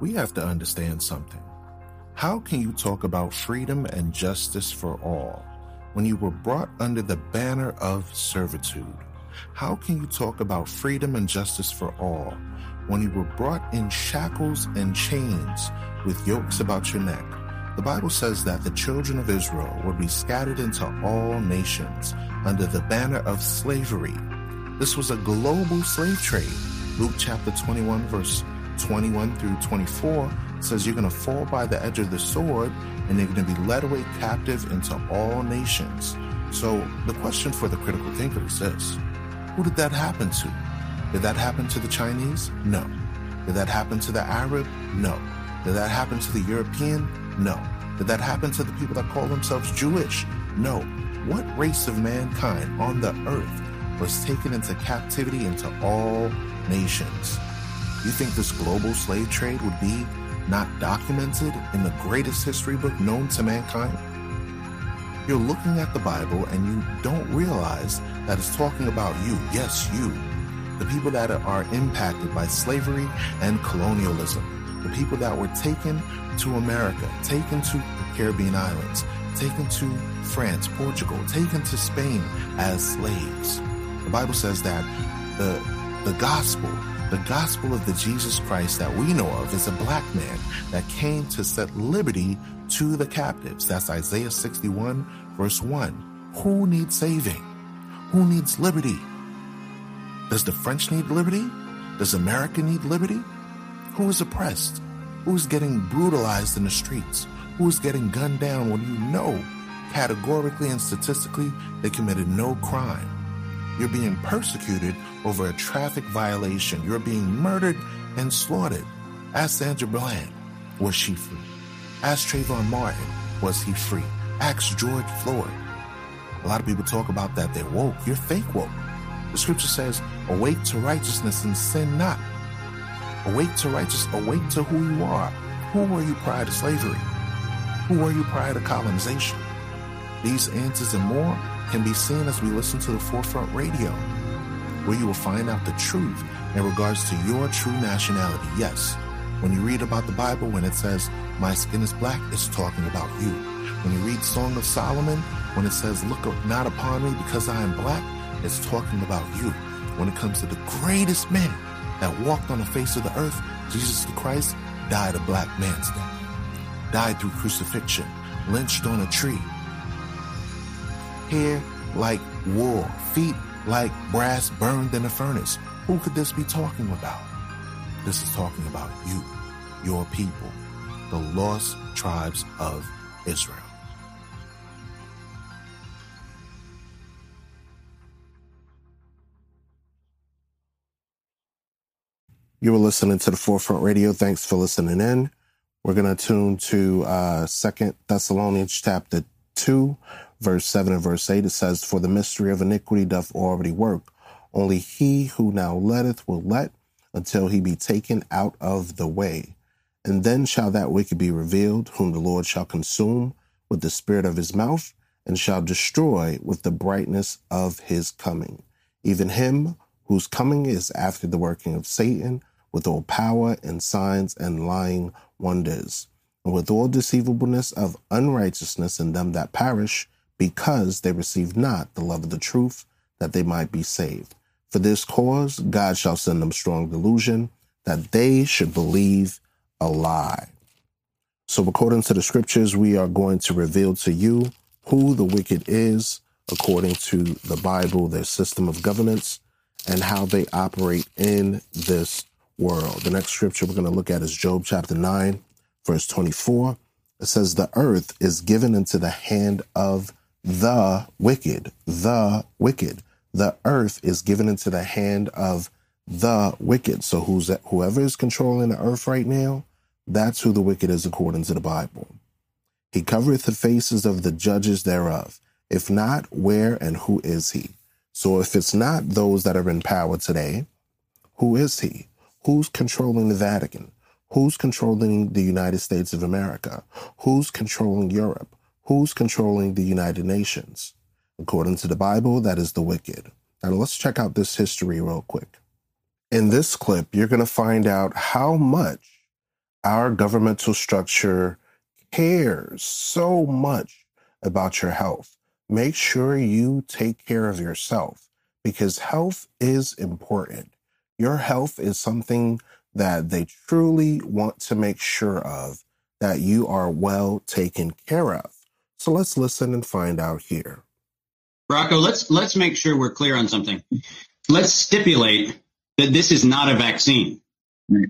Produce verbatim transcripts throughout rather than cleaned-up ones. we have to understand something. How can you talk about freedom and justice for all when you were brought under the banner of servitude? How can you talk about freedom and justice for all when you were brought in shackles and chains with yokes about your neck? The Bible says that the children of Israel would be scattered into all nations under the banner of slavery. This was a global slave trade. Luke chapter twenty-one, verse twenty-one through twenty-four says you're going to fall by the edge of the sword and you're going to be led away captive into all nations. So the question for the critical thinker is this: who did that happen to? Did that happen to the Chinese? No. Did that happen to the Arab? No. Did that happen to the European? No. Did that happen to the people that call themselves Jewish? No. What race of mankind on the earth was taken into captivity into all nations? You think this global slave trade would be not documented in the greatest history book known to mankind? You're looking at the Bible and you don't realize that it's talking about you. Yes, you. The people that are impacted by slavery and colonialism. The people that were taken to America, taken to the Caribbean islands, taken to France, Portugal, taken to Spain as slaves. The Bible says that the, the gospel, the gospel of the Jesus Christ that we know of is a black man that came to set liberty to the captives. That's Isaiah sixty-one, verse one. Who needs saving? Who needs liberty? Does the French need liberty? Does America need liberty? Who is oppressed? Who is getting brutalized in the streets? Who is getting gunned down when you know categorically and statistically they committed no crime? You're being persecuted over a traffic violation. You're being murdered and slaughtered. Ask Sandra Bland, was she free? Ask Trayvon Martin, was he free? Ask George Floyd. A lot of people talk about that they're woke. You're fake woke. The scripture says, awake to righteousness and sin not. Awake to righteousness, awake to who you are. Who were you prior to slavery? Who were you prior to colonization? These answers and more can be seen as we listen to the Forefront Radio, where you will find out the truth in regards to your true nationality. Yes, when you read about the Bible, when it says, my skin is black, it's talking about you. When you read Song of Solomon, when it says, look not upon me because I am black, it's talking about you. When it comes to the greatest man that walked on the face of the earth, Jesus Christ, died a black man's death, died through crucifixion, lynched on a tree, hair like wool, feet like brass burned in a furnace. Who could this be talking about? This is talking about you, your people, the lost tribes of Israel. You were listening to the Forefront Radio. Thanks for listening in. We're going to tune to uh, Second Thessalonians chapter two, verse seven and verse eight. It says, for the mystery of iniquity doth already work. Only he who now letteth will let until he be taken out of the way. And then shall that wicked be revealed, whom the Lord shall consume with the spirit of his mouth and shall destroy with the brightness of his coming. Even him whose coming is after the working of Satan, with all power and signs and lying wonders, and with all deceivableness of unrighteousness in them that perish, because they receive not the love of the truth, that they might be saved. For this cause God shall send them strong delusion, that they should believe a lie. So according to the scriptures, we are going to reveal to you who the wicked is, according to the Bible, their system of governance, and how they operate in this world. The next scripture we're going to look at is Job chapter nine, verse twenty-four. It says, the earth is given into the hand of the wicked, the wicked. The earth is given into the hand of the wicked. So who's that? Whoever is controlling the earth right now, that's who the wicked is according to the Bible. He covereth the faces of the judges thereof. If not, where and who is he? So if it's not those that are in power today, who is he? Who's controlling the Vatican? Who's controlling the United States of America? Who's controlling Europe? Who's controlling the United Nations? According to the Bible, that is the wicked. Now let's check out this history real quick. In this clip, you're going to find out how much Our governmental structure cares so much about your health. Make sure you take care of yourself, because health is important. Your health is something that they truly want to make sure of, that you are well taken care of. So let's listen and find out here. Rocco, let's let's make sure we're clear on something. Let's stipulate that this is not a vaccine. Right.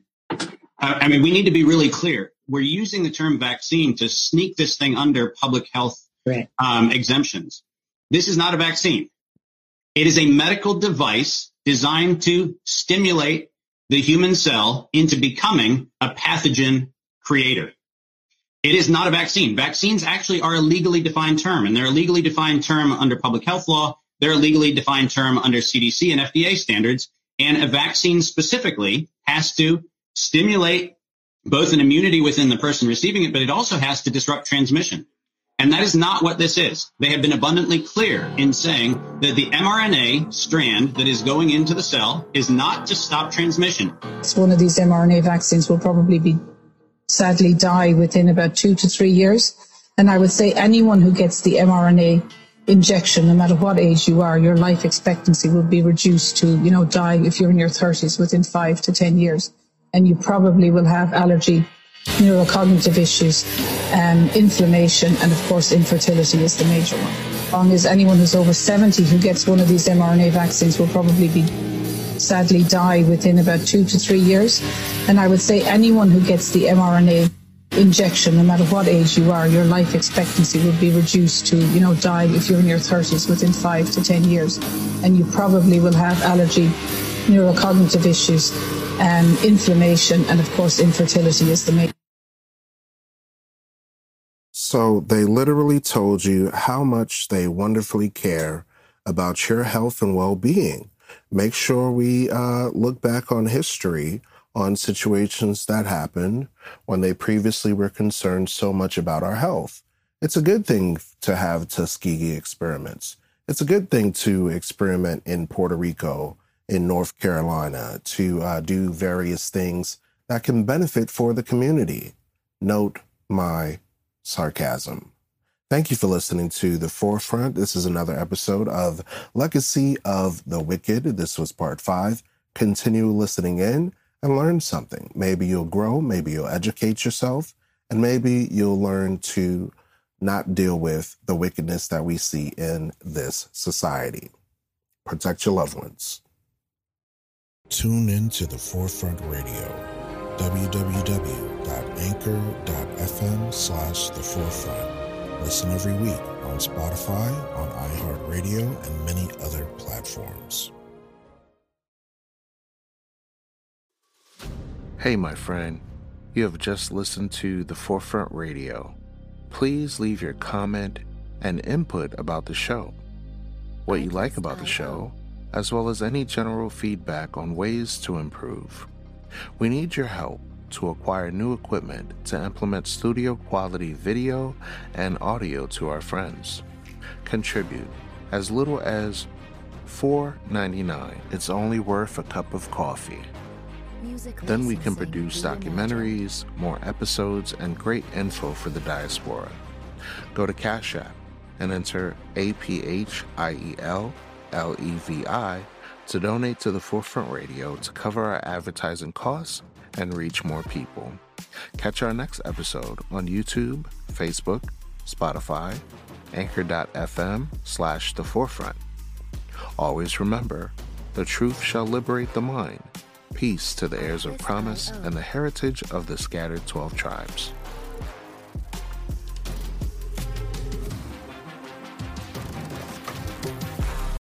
I, I mean, we need to be really clear. We're using the term vaccine to sneak this thing under public health right. um, exemptions. This is not a vaccine. It is a medical device designed to stimulate the human cell into becoming a pathogen creator. It is not a vaccine. Vaccines actually are a legally defined term, and they're a legally defined term under public health law. They're a legally defined term under C D C and F D A standards. And a vaccine specifically has to stimulate both an immunity within the person receiving it, but it also has to disrupt transmission. And that is not what this is. They have been abundantly clear in saying that the mRNA strand that is going into the cell is not to stop transmission. It's one of these mRNA vaccines will probably be sadly die within about two to three years. And I would say anyone who gets the mRNA injection, no matter what age you are, your life expectancy will be reduced to, you know, die if you're in your thirties within five to ten years. And you probably will have allergy, neurocognitive issues, um, inflammation, and of course infertility is the major one. As long as anyone who's over seventy who gets one of these mRNA vaccines will probably be sadly die within about two to three years. And I would say anyone who gets the mRNA injection, no matter what age you are, your life expectancy will be reduced to, you know, die if you're in your thirties within five to ten years. And you probably will have allergy, neurocognitive issues, um, inflammation, and of course infertility is the main. So they literally told you how much they wonderfully care about your health and well-being. Make sure we uh, look back on history on situations that happened when they previously were concerned so much about our health. It's a good thing to have Tuskegee experiments. It's a good thing to experiment in Puerto Rico, in North Carolina, to uh, do various things that can benefit for the community. Note my sarcasm. Thank you for listening to The Forefront. This is another episode of Legacy of the Wicked. This was part five. Continue listening in and learn something. Maybe you'll grow, maybe you'll educate yourself, and maybe you'll learn to not deal with the wickedness that we see in this society. Protect your loved ones. Tune in to The Forefront Radio, w w w dot anchor dot f m slash the forefront. Listen every week on Spotify, on iHeartRadio, and many other platforms. Hey, my friend. You have just listened to The Forefront Radio. Please leave your comment and input about the show, what you like about the show, as well as any general feedback on ways to improve. We need your help to acquire new equipment to implement studio quality video and audio to our friends. Contribute as little as four dollars and ninety-nine cents. It's only worth a cup of coffee. Music then we can produce documentaries, more episodes, and great info for the diaspora. Go to Cash App and enter A P H I E L L E V I to donate to The Forefront Radio to cover our advertising costs and reach more people. Catch our next episode on YouTube, Facebook, Spotify, anchor dot f m slash the forefront. Always remember, the truth shall liberate the mind. Peace to the heirs of promise and the heritage of the scattered twelve tribes.